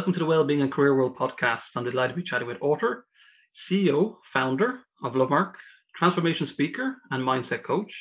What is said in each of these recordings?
Welcome to the Wellbeing and Career World podcast. I'm delighted to be chatting with author, CEO, founder of Lovemark, transformation speaker, and mindset coach.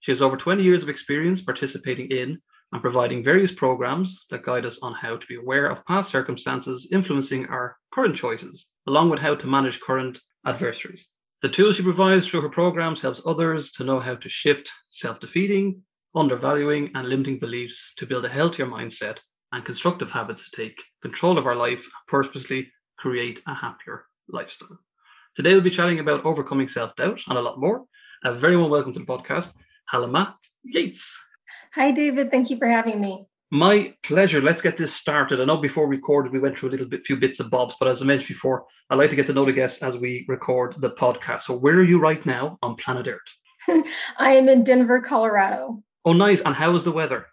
She has over 20 years of experience participating in and providing various programs that guide us on how to be aware of past circumstances influencing our current choices, along with how to manage current adversaries. The tools she provides through her programs helps others to know how to shift self-defeating, undervaluing, and limiting beliefs to build a healthier mindset and constructive habits to take control of our life and purposely create a happier lifestyle. Today, we'll be chatting about overcoming self-doubt and a lot more. A very warm welcome to the podcast, Halima Yates. Hi, David. Thank you for having me. My pleasure. Let's get this started. I know before we recorded, we went through a few bits of bobs, but as I mentioned before, I like to get to know the guests as we record the podcast. So where are you right now on planet Earth? I am in Denver, Colorado. Oh, nice. And how is the weather?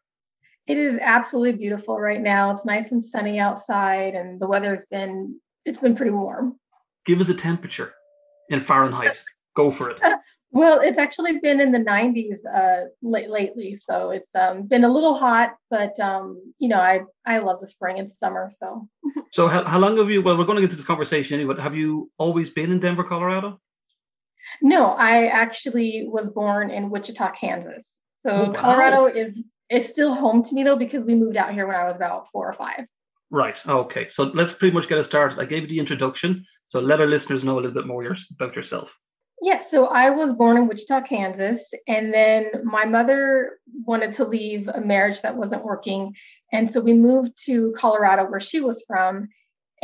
It is absolutely beautiful right now. It's nice and sunny outside, and the weather's been pretty warm. Give us a temperature in Fahrenheit. Go for it. Well, it's actually been in the 90s lately, so it's been a little hot, but I love the spring and summer. So, so how long have you? Well, we're going to get to this conversation anyway. Have you always been in Denver, Colorado? No, I actually was born in Wichita, Kansas. So oh, wow. Colorado is. It's still home to me, though, because we moved out here when I was about 4 or 5. Right. Okay. So let's pretty much get us started. I gave you the introduction. So let our listeners know a little bit more about yourself. Yes. Yeah, so I was born in Wichita, Kansas. And then my mother wanted to leave a marriage that wasn't working. And so we moved to Colorado, where she was from.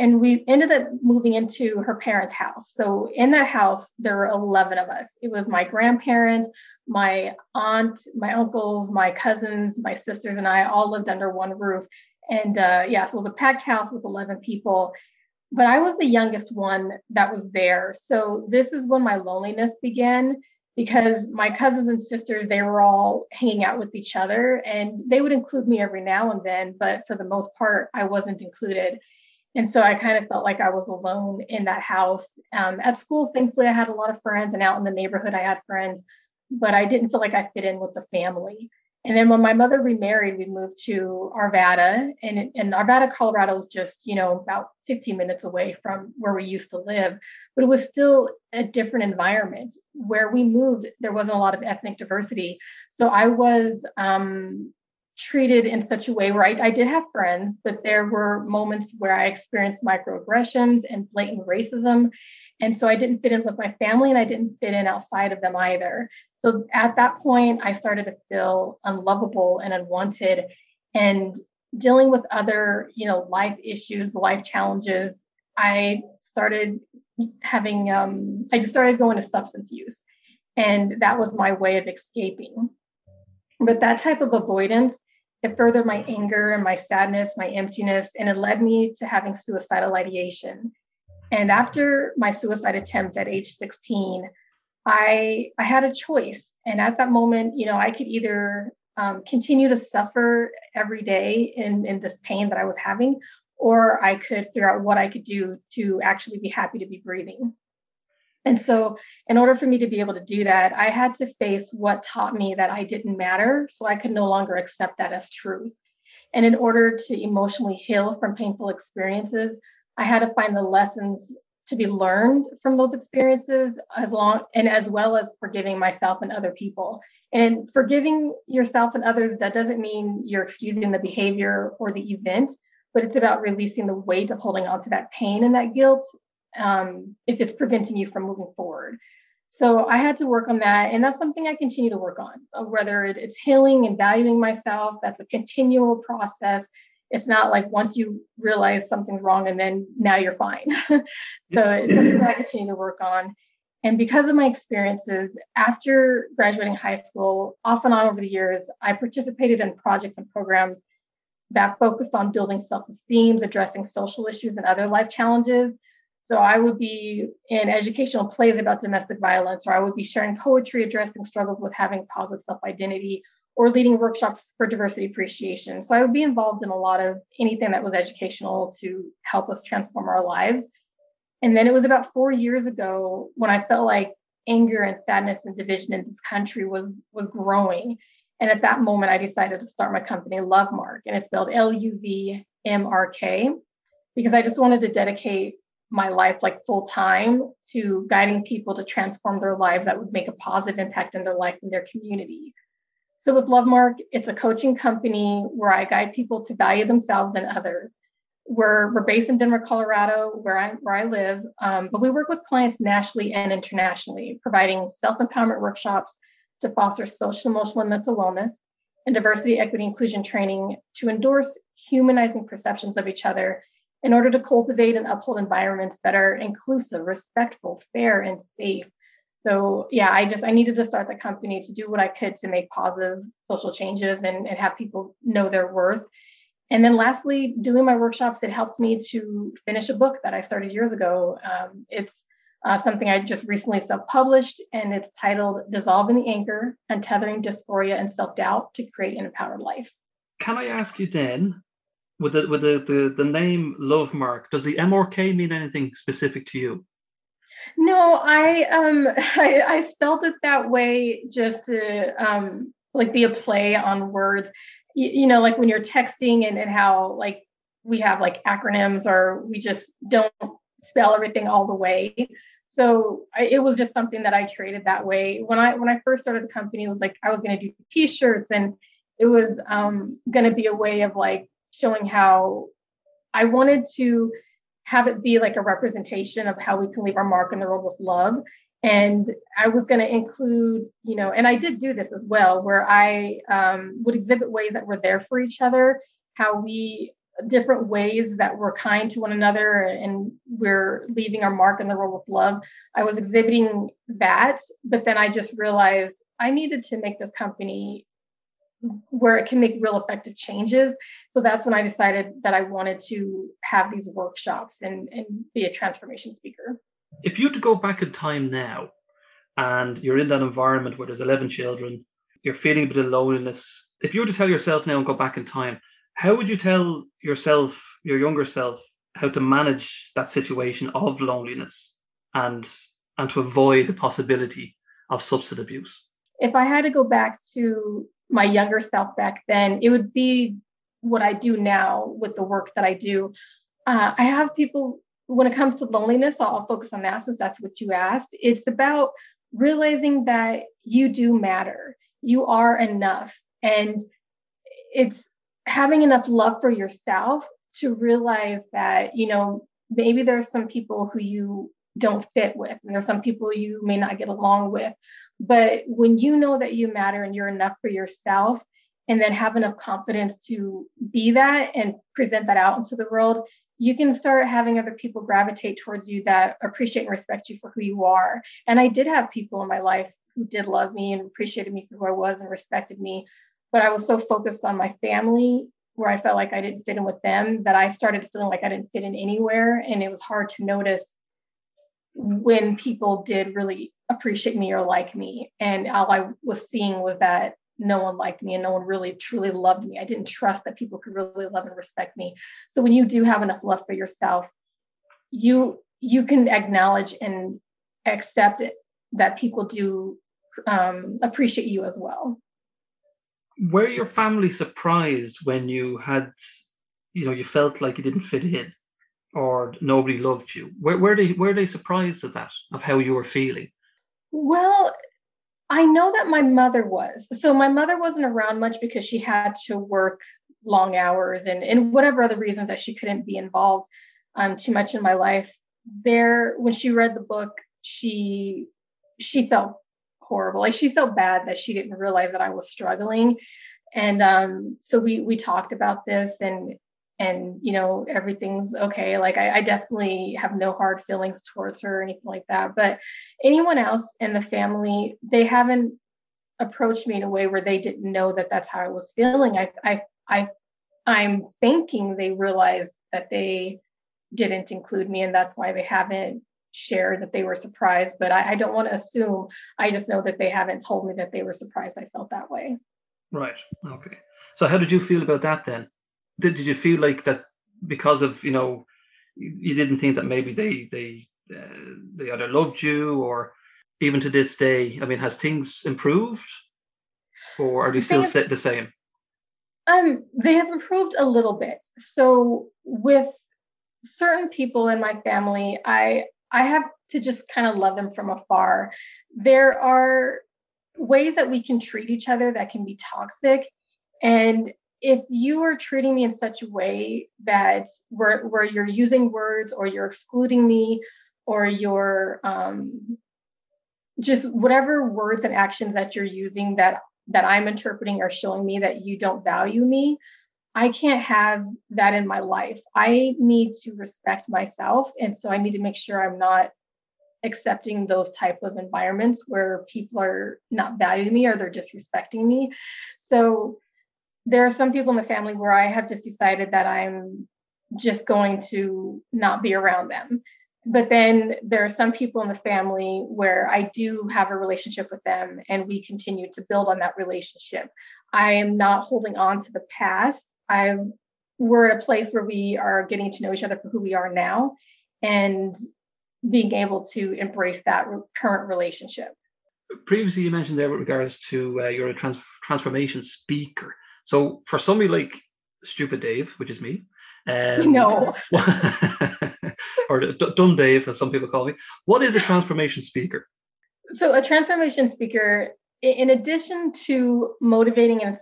And we ended up moving into her parents' house. So in that house, there were 11 of us. It was my grandparents, my aunt, my uncles, my cousins, my sisters, and I all lived under one roof. And so it was a packed house with 11 people. But I was the youngest one that was there. So this is when my loneliness began, because my cousins and sisters, they were all hanging out with each other. And they would include me every now and then, but for the most part, I wasn't included. And so I kind of felt like I was alone in that house. At school, thankfully, I had a lot of friends, and out in the neighborhood, I had friends, but I didn't feel like I fit in with the family. And then when my mother remarried, we moved to Arvada, and Arvada, Colorado is just, about 15 minutes away from where we used to live, but it was still a different environment. Where we moved, there wasn't a lot of ethnic diversity. So I was, treated in such a way, right? I did have friends, but there were moments where I experienced microaggressions and blatant racism. And so I didn't fit in with my family, and I didn't fit in outside of them either. So at that point, I started to feel unlovable and unwanted, and dealing with other, life issues, life challenges. I started having, I just started going to substance use, and that was my way of escaping. But that type of avoidance, it furthered my anger and my sadness, my emptiness, and it led me to having suicidal ideation. And after my suicide attempt at age 16, I had a choice. And at that moment, I could either continue to suffer every day in this pain that I was having, or I could figure out what I could do to actually be happy to be breathing. And so in order for me to be able to do that, I had to face what taught me that I didn't matter, so I could no longer accept that as truth. And in order to emotionally heal from painful experiences, I had to find the lessons to be learned from those experiences, as well as forgiving myself and other people. And forgiving yourself and others, that doesn't mean you're excusing the behavior or the event, but it's about releasing the weight of holding on to that pain and that guilt, if it's preventing you from moving forward. So I had to work on that. And that's something I continue to work on, whether it's healing and valuing myself. That's a continual process. It's not like once you realize something's wrong and then now you're fine. So it's something that I continue to work on. And because of my experiences, after graduating high school, off and on over the years, I participated in projects and programs that focused on building self-esteem, addressing social issues and other life challenges. So I would be in educational plays about domestic violence, or I would be sharing poetry addressing struggles with having positive self-identity, or leading workshops for diversity appreciation. So I would be involved in a lot of anything that was educational to help us transform our lives. And then it was about 4 years ago when I felt like anger and sadness and division in this country was growing. And at that moment, I decided to start my company, Lovemark, and it's spelled L-U-V-M-R-K. because I just wanted to dedicate my life like full time to guiding people to transform their lives that would make a positive impact in their life and their community. So with Lovemark, it's a coaching company where I guide people to value themselves and others. We're based in Denver, Colorado, where I live, but we work with clients nationally and internationally, providing self-empowerment workshops to foster social, emotional, and mental wellness, and diversity, equity, inclusion training to endorse humanizing perceptions of each other in order to cultivate and uphold environments that are inclusive, respectful, fair, and safe. So yeah, I needed to start the company to do what I could to make positive social changes and have people know their worth. And then lastly, doing my workshops, it helped me to finish a book that I started years ago. It's something I just recently self-published, and it's titled Dissolving the Anchor, Untethering Dysphoria and Self-Doubt to Create an Empowered Life. Can I ask you then, with the name Lovemark, does the MRK mean anything specific to you? No, I spelled it that way just to like be a play on words. You know, like when you're texting and how like we have like acronyms or we just don't spell everything all the way. So it was just something that I created that way. When I first started the company, it was like I was going to do T-shirts, and it was going to be a way of like showing how I wanted to have it be like a representation of how we can leave our mark in the world with love. And I was going to include, you know, and I did do this as well, where I would exhibit ways that we're there for each other, different ways that we're kind to one another and we're leaving our mark in the world with love. I was exhibiting that, but then I just realized I needed to make this company where it can make real effective changes. So that's when I decided that I wanted to have these workshops and be a transformation speaker. If you had to go back in time now and you're in that environment where there's 11 children, you're feeling a bit of loneliness, if you were to tell yourself now and go back in time, how would you tell yourself, your younger self, how to manage that situation of loneliness and to avoid the possibility of substance abuse? If I had to go back to my younger self back then, it would be what I do now with the work that I do. I have people, when it comes to loneliness, I'll focus on that since that's what you asked. It's about realizing that you do matter. You are enough. And it's having enough love for yourself to realize that, you know, maybe there are some people who you don't fit with, and there's some people you may not get along with. But when you know that you matter and you're enough for yourself, and then have enough confidence to be that and present that out into the world, you can start having other people gravitate towards you that appreciate and respect you for who you are. And I did have people in my life who did love me and appreciated me for who I was and respected me. But I was so focused on my family, where I felt like I didn't fit in with them, that I started feeling like I didn't fit in anywhere. And it was hard to notice when people did really appreciate me or like me. And all I was seeing was that no one liked me and no one really truly loved me. I didn't trust that people could really love and respect me. So when you do have enough love for yourself, you can acknowledge and accept it, that people do appreciate you as well. Were your family surprised when you had, you know, you felt like you didn't fit in or nobody loved you? Were they surprised at that, of how you were feeling? Well, I know that my mother was. So my mother wasn't around much because she had to work long hours and whatever other reasons that she couldn't be involved too much in my life. When she read the book, she felt horrible. Like she felt bad that she didn't realize that I was struggling. And so we talked about this and, you know, everything's okay. Like I definitely have no hard feelings towards her or anything like that, but anyone else in the family, they haven't approached me in a way where they didn't know that that's how I was feeling. I'm thinking they realized that they didn't include me, and that's why they haven't shared that they were surprised, but I don't want to assume. I just know that they haven't told me that they were surprised I felt that way. Right. Okay. So how did you feel about that then? Did you feel like that because of, you know, you didn't think that maybe they either loved you, or even to this day, I mean, has things improved, or are they still set the same? They have improved a little bit. So with certain people in my family, I have to just kind of love them from afar. There are ways that we can treat each other that can be toxic. And if you are treating me in such a way that where you're using words or you're excluding me or you're just whatever words and actions that you're using that I'm interpreting are showing me that you don't value me, I can't have that in my life. I need to respect myself. And so I need to make sure I'm not accepting those type of environments where people are not valuing me or they're disrespecting me. So there are some people in the family where I have just decided that I'm just going to not be around them. But then there are some people in the family where I do have a relationship with them and we continue to build on that relationship. I am not holding on to the past. We're at a place where we are getting to know each other for who we are now and being able to embrace that current relationship. Previously, you mentioned there with regards to you're a transformation speaker. So for somebody like Stupid Dave, which is me, no, or Dumb Dave, as some people call me, what is a transformation speaker? So a transformation speaker, in addition to motivating and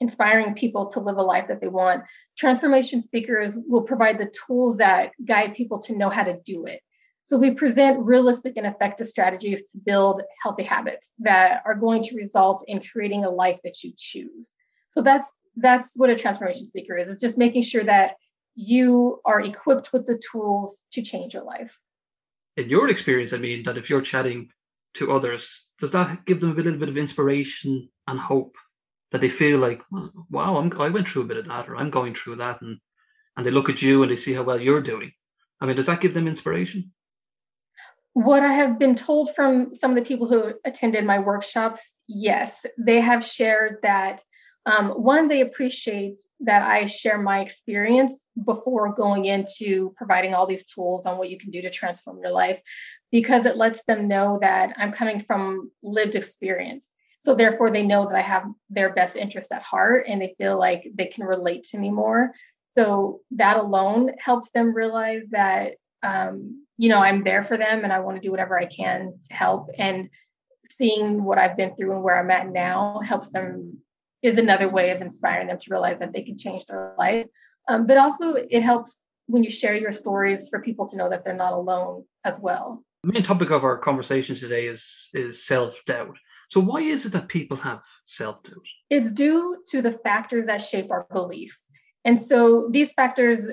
inspiring people to live a life that they want, transformation speakers will provide the tools that guide people to know how to do it. So we present realistic and effective strategies to build healthy habits that are going to result in creating a life that you choose. So that's what a transformation speaker is. It's just making sure that you are equipped with the tools to change your life. In your experience, I mean, that if you're chatting to others, does that give them a little bit of inspiration and hope that they feel like, wow, I went through a bit of that, or I'm going through that, and they look at you and they see how well you're doing? I mean, does that give them inspiration? What I have been told from some of the people who attended my workshops, yes, they have shared that one, they appreciate that I share my experience before going into providing all these tools on what you can do to transform your life, because it lets them know that I'm coming from lived experience. So therefore, they know that I have their best interest at heart and they feel like they can relate to me more. So that alone helps them realize that, I'm there for them and I want to do whatever I can to help. And seeing what I've been through and where I'm at now helps them, is another way of inspiring them to realize that they can change their life. But also it helps when you share your stories for people to know that they're not alone as well. The main topic of our conversation today is self-doubt. So why is it that people have self-doubt? It's due to the factors that shape our beliefs. And so these factors,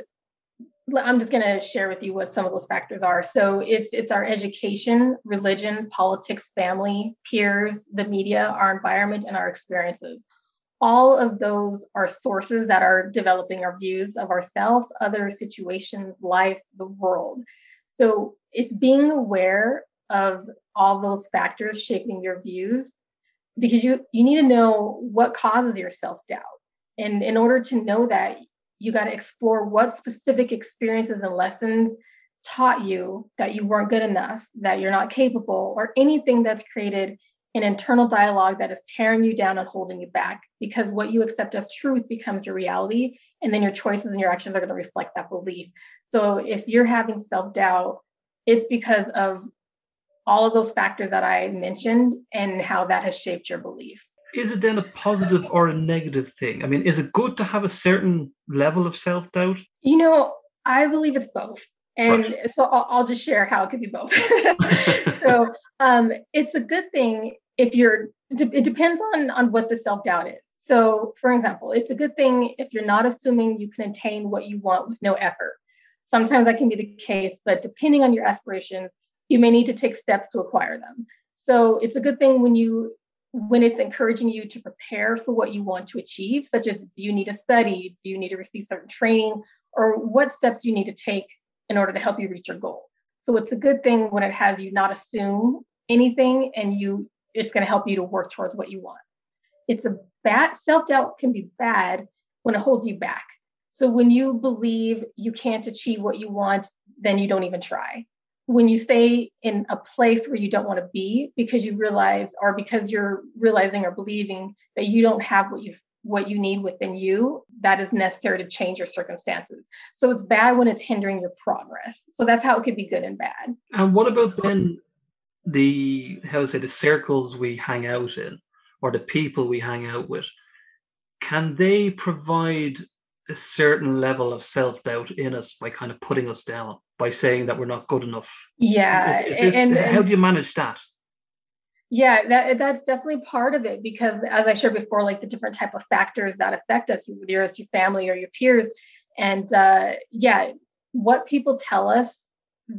I'm just going to share with you what some of those factors are. So it's our education, religion, politics, family, peers, the media, our environment, and our experiences. All of those are sources that are developing our views of ourselves, other situations, life, the world. So it's being aware of all those factors shaping your views, because you need to know what causes your self-doubt. And in order to know that, you got to explore what specific experiences and lessons taught you that you weren't good enough, that you're not capable, or anything that's created an internal dialogue that is tearing you down and holding you back, because what you accept as truth becomes your reality, and then your choices and your actions are going to reflect that belief. So if you're having self-doubt, it's because of all of those factors that I mentioned and how that has shaped your beliefs. Is it then a positive or a negative thing? I mean, is it good to have a certain level of self-doubt? I believe it's both. And so I'll just share how it could be both. So it's a good thing if it depends on what the self-doubt is. So for example, it's a good thing if you're not assuming you can attain what you want with no effort. Sometimes that can be the case, but depending on your aspirations, you may need to take steps to acquire them. So it's a good thing when it's encouraging you to prepare for what you want to achieve, such as, do you need to study? Do you need to receive certain training? Or what steps do you need to take in order to help you reach your goal? So it's a good thing when it has you not assume anything and it's going to help you to work towards what you want. It's a bad self-doubt can be bad when it holds you back. So when you believe you can't achieve what you want, then you don't even try. When you stay in a place where you don't want to be because you're realizing or believing that you don't have what you what you need within you that is necessary to change your circumstances. So it's bad when it's hindering your progress. So that's how it could be good and bad. And what about then the circles we hang out in, or the people we hang out with? Can they provide a certain level of self-doubt in us by kind of putting us down, by saying that we're not good enough? Yeah. And how do you manage that? Yeah, that's definitely part of it, because as I shared before, like the different type of factors that affect us, whether it's your family or your peers. And what people tell us,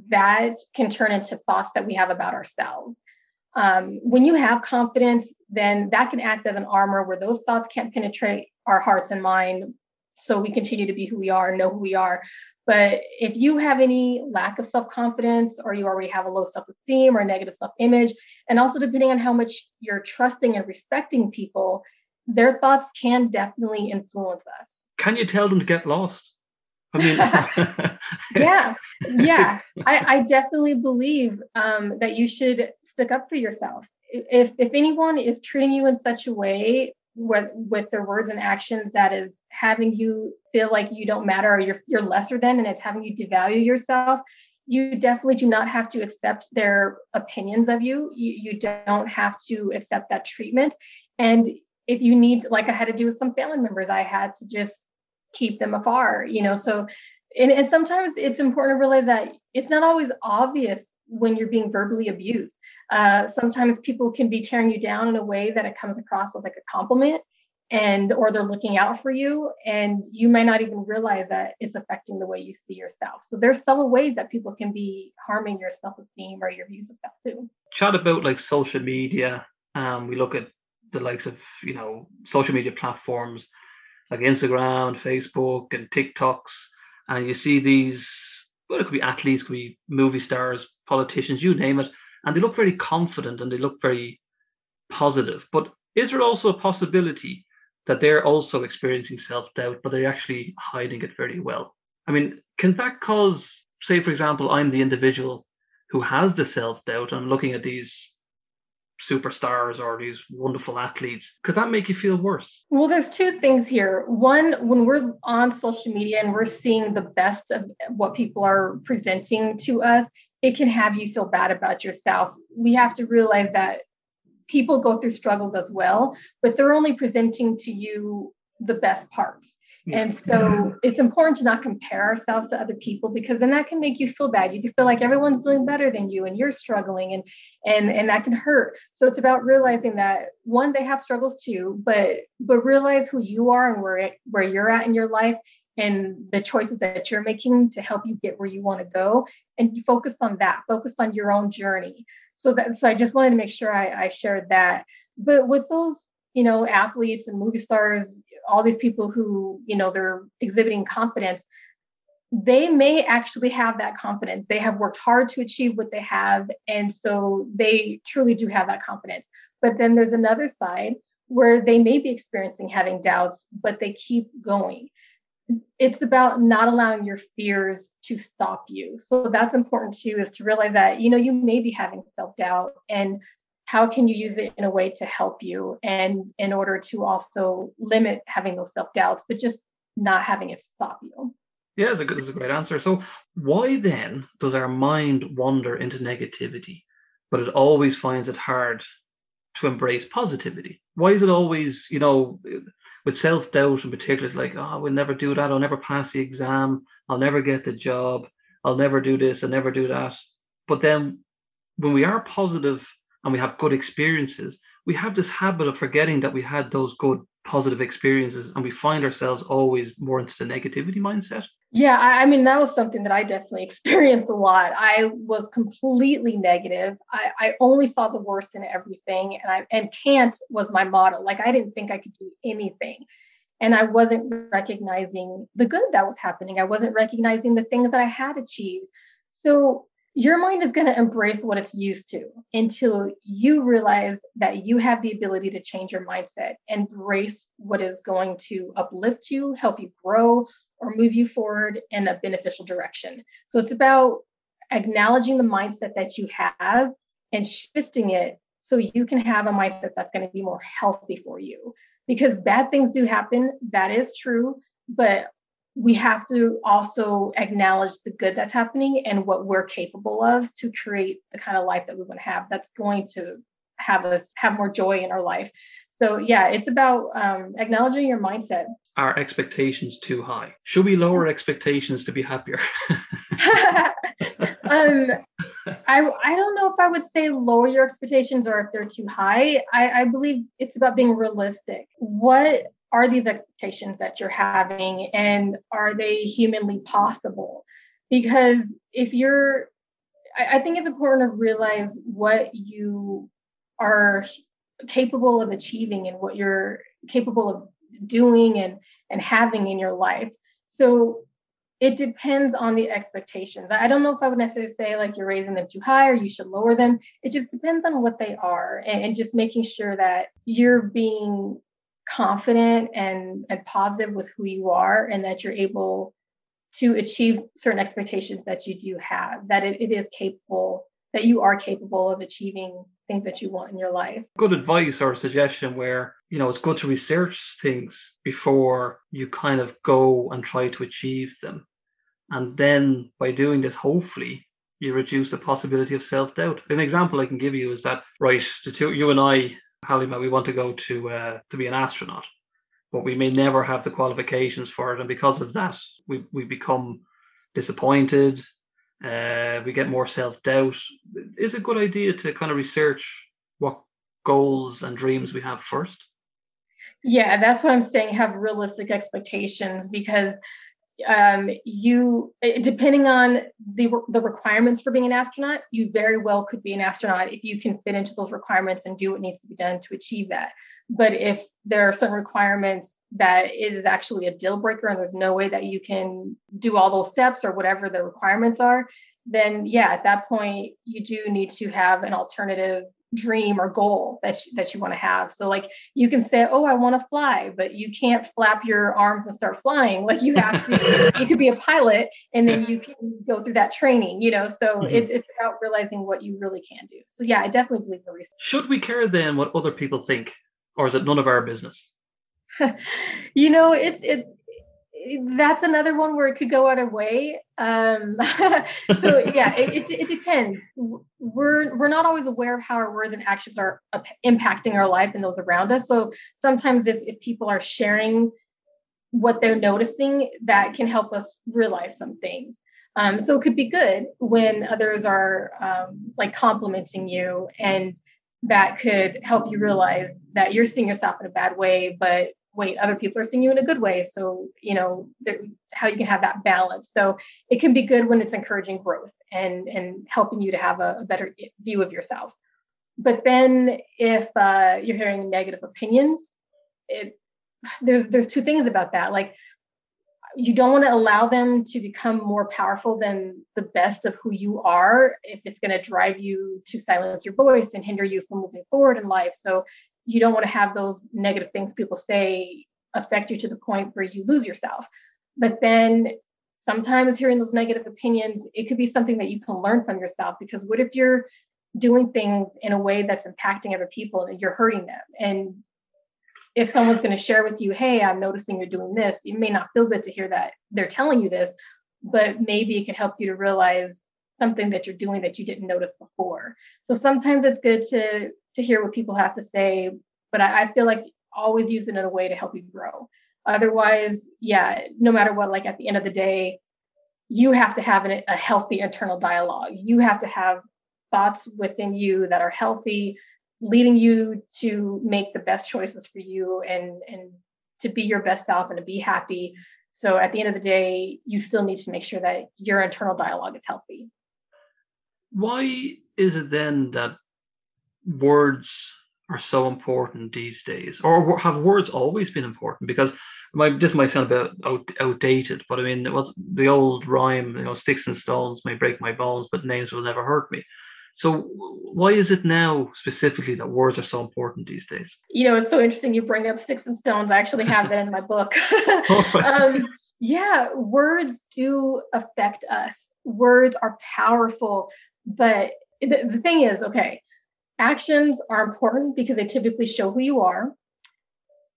that can turn into thoughts that we have about ourselves. When you have confidence, then that can act as an armor where those thoughts can't penetrate our hearts and mind. So we continue to be who we are and know who we are. But if you have any lack of self-confidence, or you already have a low self-esteem or negative self-image, and also depending on how much you're trusting and respecting people, their thoughts can definitely influence us. Can you tell them to get lost? I mean, yeah. I definitely believe that you should stick up for yourself. If anyone is treating you in such a way with their words and actions that is having you feel like you don't matter, or you're lesser than, and it's having you devalue yourself, you definitely do not have to accept their opinions of you. You don't have to accept that treatment. And if you need, like I had to do with some family members, I had to just keep them afar, so, and sometimes it's important to realize that it's not always obvious when you're being verbally abused. Sometimes people can be tearing you down in a way that it comes across as like a compliment, or they're looking out for you, and you might not even realize that it's affecting the way you see yourself. So there's several ways that people can be harming your self-esteem or your views of self too. Chat about like social media. We look at the likes of, social media platforms like Instagram, Facebook, and TikToks, and you see these, it could be athletes, could be movie stars, politicians, you name it, and they look very confident and they look very positive. But is there also a possibility that they're also experiencing self-doubt, but they're actually hiding it very well? I mean, can that cause, say, for example, I'm the individual who has the self-doubt, I'm looking at these superstars or these wonderful athletes, could that make you feel worse? Well, there's two things here. One, when we're on social media and we're seeing the best of what people are presenting to us, it can have you feel bad about yourself. We have to realize that people go through struggles as well, but they're only presenting to you the best parts. And so it's important to not compare ourselves to other people, because then that can make you feel bad. You can feel like everyone's doing better than you and you're struggling, and that can hurt. So it's about realizing that, one, they have struggles too, but realize who you are and where you're at in your life and the choices that you're making to help you get where you want to go. And you focus on that, focus on your own journey. So I just wanted to make sure I shared that. But with those, athletes and movie stars, all these people who, they're exhibiting confidence, they may actually have that confidence. They have worked hard to achieve what they have. And so they truly do have that confidence. But then there's another side where they may be experiencing having doubts, but they keep going. It's about not allowing your fears to stop you. So that's important too, is to realize that, you may be having self-doubt, and how can you use it in a way to help you, and in order to also limit having those self-doubts, but just not having it stop you? Yeah, that's a great answer. So why then does our mind wander into negativity, but it always finds it hard to embrace positivity? Why is it always, with self-doubt in particular, it's like, oh, we'll never do that. I'll never pass the exam. I'll never get the job. I'll never do this. I'll never do that. But then when we are positive, and we have good experiences, we have this habit of forgetting that we had those good, positive experiences, and we find ourselves always more into the negativity mindset. Yeah, I mean, that was something that I definitely experienced a lot. I was completely negative. I only saw the worst in everything, and can't was my motto. Like, I didn't think I could do anything. And I wasn't recognizing the good that was happening. I wasn't recognizing the things that I had achieved. So your mind is going to embrace what it's used to until you realize that you have the ability to change your mindset, embrace what is going to uplift you, help you grow, or move you forward in a beneficial direction. So it's about acknowledging the mindset that you have and shifting it so you can have a mindset that's going to be more healthy for you. because bad things do happen. That is true. But we have to also acknowledge the good that's happening and what we're capable of to create the kind of life that we want to have. That's going to have us have more joy in our life. So yeah, it's about acknowledging your mindset. Are expectations too high? Should we lower expectations to be happier? I don't know if I would say lower your expectations or if they're too high. I believe it's about being realistic. What are these expectations that you're having, and are they humanly possible? Because if you're, I think it's important to realize what you are capable of achieving and what you're capable of doing and having in your life. So it depends on the expectations. I don't know if I would necessarily say like you're raising them too high or you should lower them. It just depends on what they are, and just making sure that you're being confident and positive with who you are, and that you're able to achieve certain expectations that you do have, that it is capable, that you are capable of achieving things that you want in your life. Good advice or suggestion where, you know, it's good to research things before you kind of go and try to achieve them. And then by doing this, hopefully you reduce the possibility of self-doubt. An example I can give you is that, right, the two, you and I, Halima, we want to go to be an astronaut, but we may never have the qualifications for it. And because of that, we become disappointed. We get more self-doubt. It's a good idea to kind of research what goals and dreams we have first. Yeah, that's what I'm saying. Have realistic expectations, because depending on the requirements for being an astronaut, you very well could be an astronaut if you can fit into those requirements and do what needs to be done to achieve that. But if there are certain requirements that it is actually a deal breaker and there's no way that you can do all those steps or whatever the requirements are, then yeah, at that point, you do need to have an alternative dream or goal that you want to have. So like you can say, oh, I want to fly, but you can't flap your arms and start flying. Like you have to, you could be a pilot and then you can go through that training, you know, so it's about realizing what you really can do. So yeah, I definitely believe the research. Should we care then what other people think, or is it none of our business? You know, that's another one where it could go either way. So yeah, it depends. We're not always aware of how our words and actions are impacting our life and those around us. So sometimes if people are sharing what they're noticing, that can help us realize some things. So it could be good when others are like complimenting you, and that could help you realize that you're seeing yourself in a bad way, but wait, other people are seeing you in a good way. So, you know, how you can have that balance. So it can be good when it's encouraging growth and helping you to have a better view of yourself. But then if you're hearing negative opinions, there's two things about that. Like, you don't want to allow them to become more powerful than the best of who you are, if it's going to drive you to silence your voice and hinder you from moving forward in life. So you don't want to have those negative things people say affect you to the point where you lose yourself. But then sometimes hearing those negative opinions, it could be something that you can learn from yourself, because what if you're doing things in a way that's impacting other people and you're hurting them? And if someone's going to share with you, hey, I'm noticing you're doing this, it may not feel good to hear that they're telling you this, but maybe it can help you to realize something that you're doing that you didn't notice before. So sometimes it's good to hear what people have to say, but I feel like always use it in a way to help you grow. Otherwise, yeah, no matter what, like at the end of the day, you have to have a healthy internal dialogue. You have to have thoughts within you that are healthy, leading you to make the best choices for you and to be your best self and to be happy. So at the end of the day, you still need to make sure that your internal dialogue is healthy. Why is it then that words are so important these days? Or have words always been important? Because this might sound a bit outdated, but I mean, what's the old rhyme, you know, sticks and stones may break my bones, but names will never hurt me. So why is it now specifically that words are so important these days? You know, it's so interesting you bring up sticks and stones. I actually have that in my book. Yeah, words do affect us. Words are powerful. But the thing is, okay, actions are important because they typically show who you are.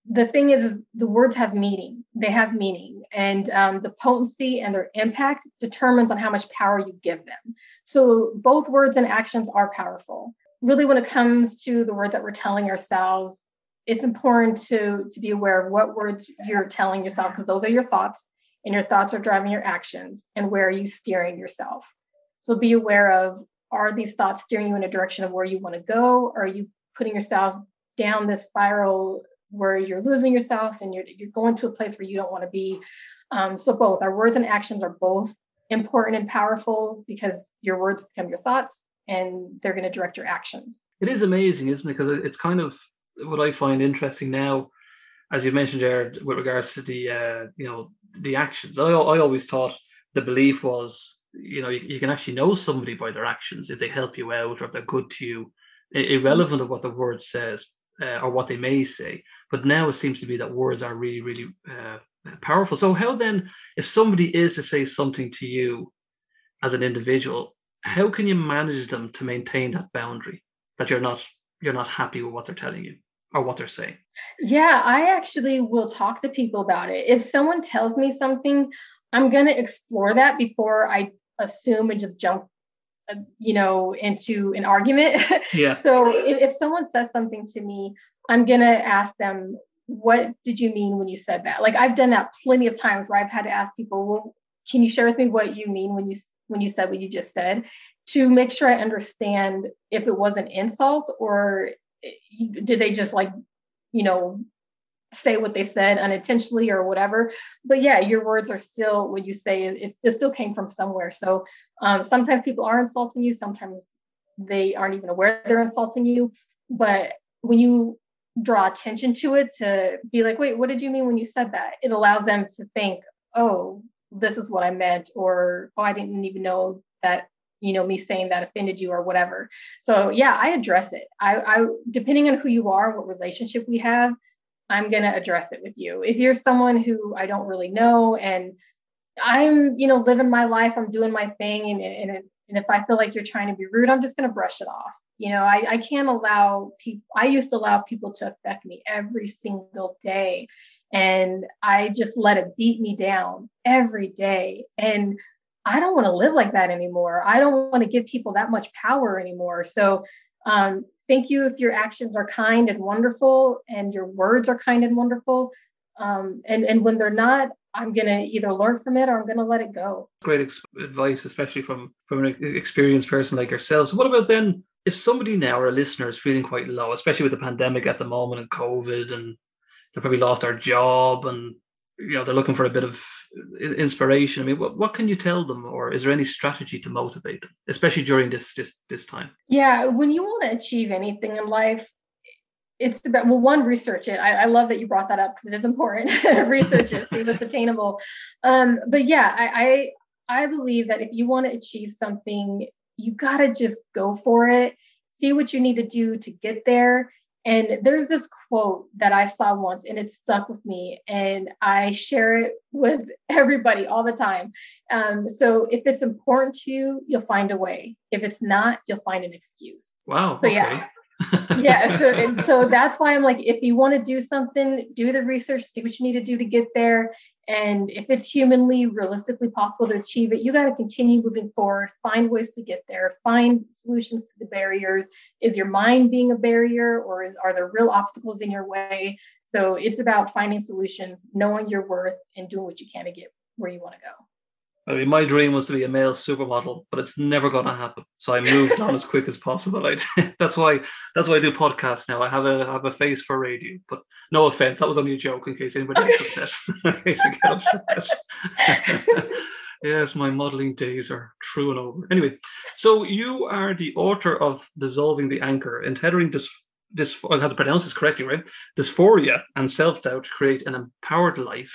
the thing is, the words have meaning. They have meaning, and the potency and their impact determines on how much power you give them. So both words and actions are powerful. Really, when it comes to the words that we're telling ourselves, it's important to be aware of what words you're telling yourself, because those are your thoughts, and your thoughts are driving your actions. And where are you steering yourself? So be aware of, are these thoughts steering you in a direction of where you want to go? Or are you putting yourself down this spiral where you're losing yourself and you're going to a place where you don't want to be? So both our words and actions are both important and powerful, because your words become your thoughts and they're going to direct your actions. It is amazing, isn't it? Because it's kind of what I find interesting now, as you mentioned, Jared, with regards to the actions. I always thought the belief was, you can actually know somebody by their actions, if they help you out or if they're good to you, irrelevant of what the word says or what they may say. But now it seems to be that words are really, really powerful. So how then, if somebody is to say something to you as an individual, how can you manage them to maintain that boundary that you're not happy with what they're telling you or what they're saying? Yeah, I actually will talk to people about it. If someone tells me something, I'm going to explore that before I assume and just jump, into an argument. Yeah. So if someone says something to me, I'm going to ask them, what did you mean when you said that? Like, I've done that plenty of times where I've had to ask people, well, can you share with me what you mean when you said what you just said, to make sure I understand if it was an insult or did they just say what they said unintentionally or whatever. But yeah, your words are still what you say. It still came from somewhere. So sometimes people are insulting you. Sometimes they aren't even aware they're insulting you. But when you draw attention to it, to be like, wait, what did you mean when you said that? It allows them to think, oh, this is what I meant, or, oh, I didn't even know that, me saying that offended you or whatever. So yeah, I address it. I depending on who you are and what relationship we have, I'm going to address it with you. If you're someone who I don't really know and I'm, living my life, I'm doing my thing. And if I feel like you're trying to be rude, I'm just going to brush it off. I can't allow people, I used to allow people to affect me every single day. And I just let it beat me down every day. And I don't want to live like that anymore. I don't want to give people that much power anymore. So, thank you if your actions are kind and wonderful and your words are kind and wonderful. And when they're not, I'm going to either learn from it or I'm going to let it go. Great advice, especially from an experienced person like yourself. So what about then, if somebody now or a listener is feeling quite low, especially with the pandemic at the moment and COVID, and they probably lost their job and they're looking for a bit of inspiration. I mean, what can you tell them, or is there any strategy to motivate them, especially during this time? Yeah, when you want to achieve anything in life, it's about, research it. I love that you brought that up because it is important. Research it, see if it's attainable. But yeah, I believe that if you want to achieve something, you got to just go for it. See what you need to do to get there. And there's this quote that I saw once and it stuck with me, and I share it with everybody all the time. So if it's important to you, you'll find a way. If it's not, you'll find an excuse. Wow. So okay. Yeah. Yeah. So that's why I'm like, if you want to do something, do the research, see what you need to do to get there. And if it's humanly, realistically possible to achieve it, you got to continue moving forward, find ways to get there, find solutions to the barriers. Is your mind being a barrier, or are there real obstacles in your way? So it's about finding solutions, knowing your worth, and doing what you can to get where you want to go. I mean, my dream was to be a male supermodel, but it's never going to happen. So I moved on as quick as possible. That's why I do podcasts now. I have a face for radio, but no offense. That was only a joke in case anybody gets upset. Yes, my modeling days are true and over. Anyway, so you are the author of Dissolving the Anchor and Tethering this, I'll have to pronounce this correctly, right? Dysphoria and Self-Doubt to Create an Empowered Life.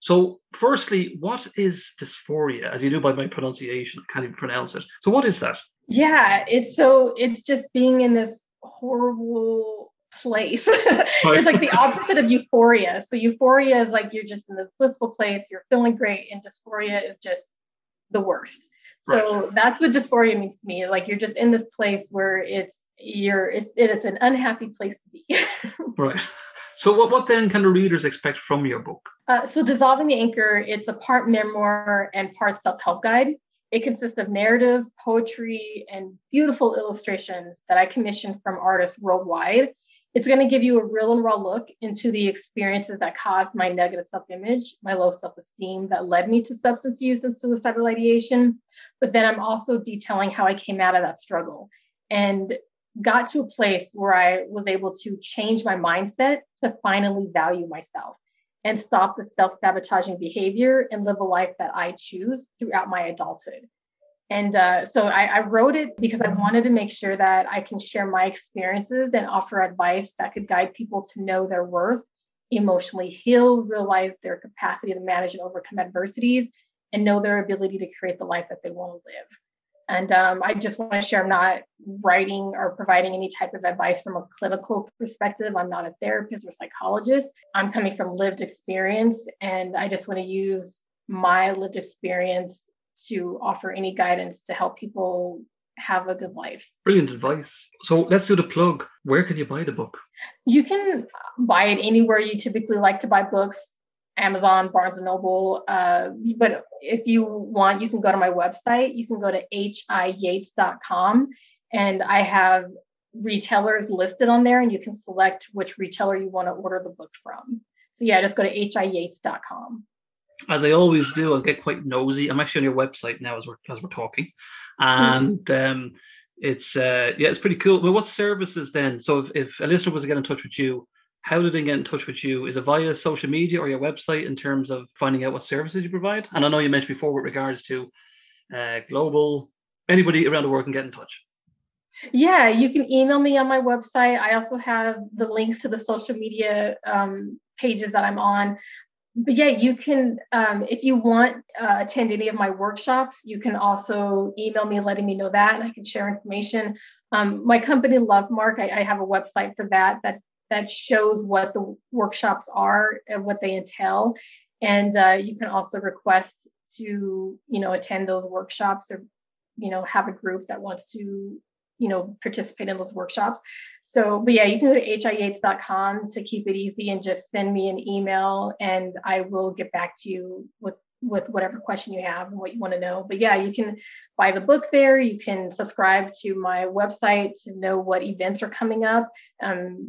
So firstly, what is dysphoria? As you know by my pronunciation, I can't even pronounce it. So what is that? Yeah, it's just being in this horrible place. It's like the opposite of euphoria. So euphoria is like you're just in this blissful place, you're feeling great, and dysphoria is just the worst. So right. That's what dysphoria means to me. Like you're just in this place where it's an unhappy place to be. Right. So what then can the readers expect from your book? So Dissolving the Anchor, it's a part memoir and part self-help guide. It consists of narratives, poetry, and beautiful illustrations that I commissioned from artists worldwide. It's going to give you a real and raw look into the experiences that caused my negative self-image, my low self-esteem that led me to substance use and suicidal ideation. But then I'm also detailing how I came out of that struggle and got to a place where I was able to change my mindset to finally value myself and stop the self-sabotaging behavior and live a life that I choose throughout my adulthood. And so I wrote it because I wanted to make sure that I can share my experiences and offer advice that could guide people to know their worth, emotionally heal, realize their capacity to manage and overcome adversities, and know their ability to create the life that they want to live. And I just want to share, I'm not writing or providing any type of advice from a clinical perspective. I'm not a therapist or psychologist. I'm coming from lived experience, and I just want to use my lived experience to offer any guidance to help people have a good life. Brilliant advice. So let's do the plug. Where can you buy the book? You can buy it anywhere you typically like to buy books. Amazon, Barnes & Noble. But if you want, you can go to my website. You can go to hiyates.com. And I have retailers listed on there, and you can select which retailer you want to order the book from. So yeah, just go to hiyates.com. As I always do, I get quite nosy. I'm actually on your website now as we're talking. And it's pretty cool. Well, what services then? So if a listener was to get in touch with you, how do they get in touch with you? Is it via social media or your website in terms of finding out what services you provide? And I know you mentioned before with regards to global, anybody around the world can get in touch. Yeah, you can email me on my website. I also have the links to the social media pages that I'm on. But yeah, you can, if you want attend any of my workshops, you can also email me letting me know that, and I can share information. My company, Lovemark, I have a website for that shows what the workshops are and what they entail. And you can also request to, attend those workshops or, have a group that wants to, participate in those workshops. So, but yeah, you can go to hiyates.com to keep it easy and just send me an email, and I will get back to you with whatever question you have and what you want to know. But yeah, you can buy the book there. You can subscribe to my website to know what events are coming up,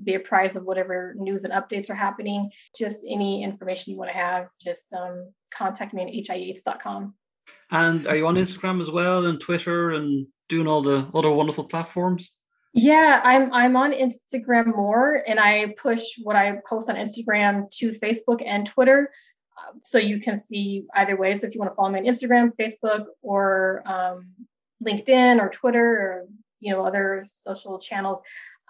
be apprised of whatever news and updates are happening. Just any information you want to have, just contact me at hiyates.com. And are you on Instagram as well, and Twitter, and doing all the other wonderful platforms? Yeah, I'm on Instagram more, and I push what I post on Instagram to Facebook and Twitter. So you can see either way. So if you want to follow me on Instagram, Facebook, or LinkedIn or Twitter, or other social channels.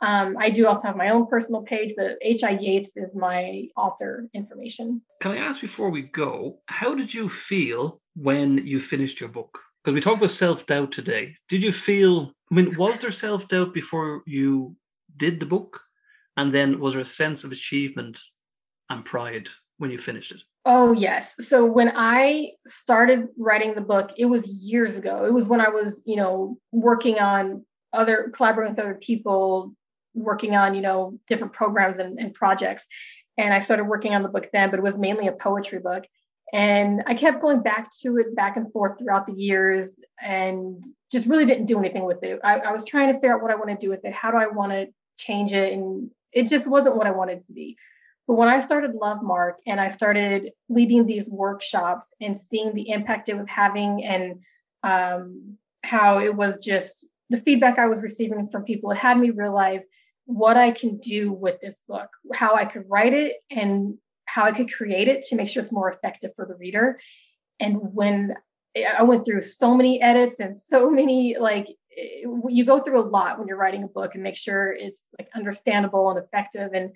I do also have my own personal page, but H.I. Yates is my author information. Can I ask before we go, how did you feel when you finished your book? Because we talked about self-doubt today. Did you feel, was there self-doubt before you did the book? And then was there a sense of achievement and pride when you finished it? Oh, yes. So when I started writing the book, it was years ago. It was when I was, working on collaborating with other people, working on, different programs and projects. And I started working on the book then, but it was mainly a poetry book. And I kept going back to it, back and forth throughout the years, and just really didn't do anything with it. I was trying to figure out what I want to do with it. How do I want to change it? And it just wasn't what I wanted it to be. But when I started Lovemark and I started leading these workshops and seeing the impact it was having, and how it was just the feedback I was receiving from people, it had me realize what I can do with this book, how I could write it and how I could create it to make sure it's more effective for the reader. And when I went through so many edits and so many, you go through a lot when you're writing a book and make sure it's understandable and effective. And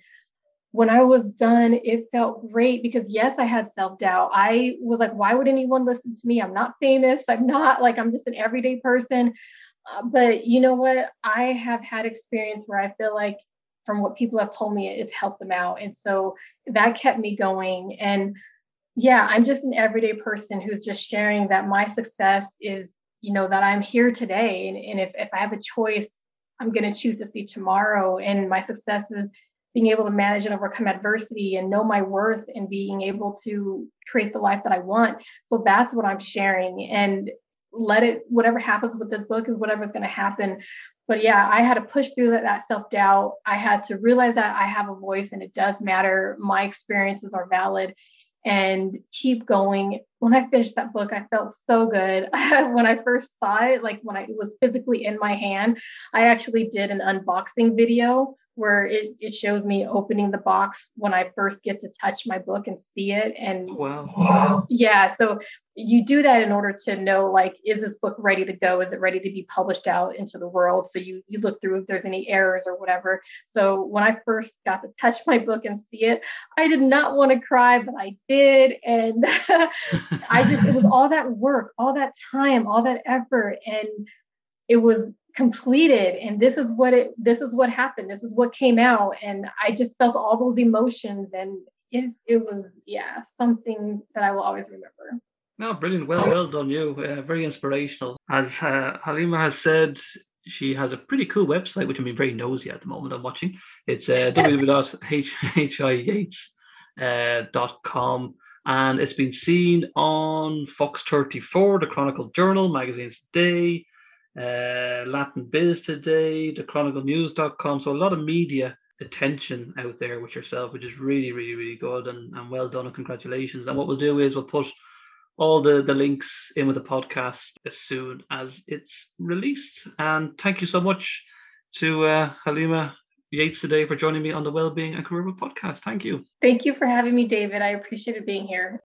when I was done, it felt great because yes, I had self-doubt. I was like, why would anyone listen to me? I'm not famous. I'm not I'm just an everyday person. But you know what? I have had experience where I feel like from what people have told me, it's helped them out. And so that kept me going. And yeah, I'm just an everyday person who's just sharing that my success is, that I'm here today. And if I have a choice, I'm going to choose to see tomorrow. And my success is being able to manage and overcome adversity and know my worth and being able to create the life that I want. So that's what I'm sharing, and let it, whatever happens with this book is whatever's going to happen. But yeah, I had to push through that self-doubt. I had to realize that I have a voice and it does matter. My experiences are valid, and keep going. When I finished that book, I felt so good. When I first saw it, like when it was physically in my hand, I actually did an unboxing video where it shows me opening the box when I first get to touch my book and see it. And wow. Yeah, so you do that in order to know, like, is this book ready to go? Is it ready to be published out into the world? So you look through if there's any errors or whatever. So when I first got to touch my book and see it, I did not want to cry, but I did. And it was all that work, all that time, all that effort. And it was completed, and this is what happened, this is what came out, and I just felt all those emotions, and it was something that I will always remember. No, brilliant, well done you, very inspirational. As Halima has said, she has a pretty cool website, which I'm being very nosy at the moment, I'm watching. It's www.hiyates.com, and it's been seen on Fox 34, the Chronicle Journal, Magazines Today, Latin Biz Today, the chroniclenews.com. So a lot of media attention out there with yourself, which is really, really, really good, and well done, and congratulations. And what we'll do is we'll put all the links in with the podcast as soon as it's released. And thank you so much to Halima Yates today for joining me on the Wellbeing and Career Podcast. Thank you. Thank you for having me, David. I appreciated being here.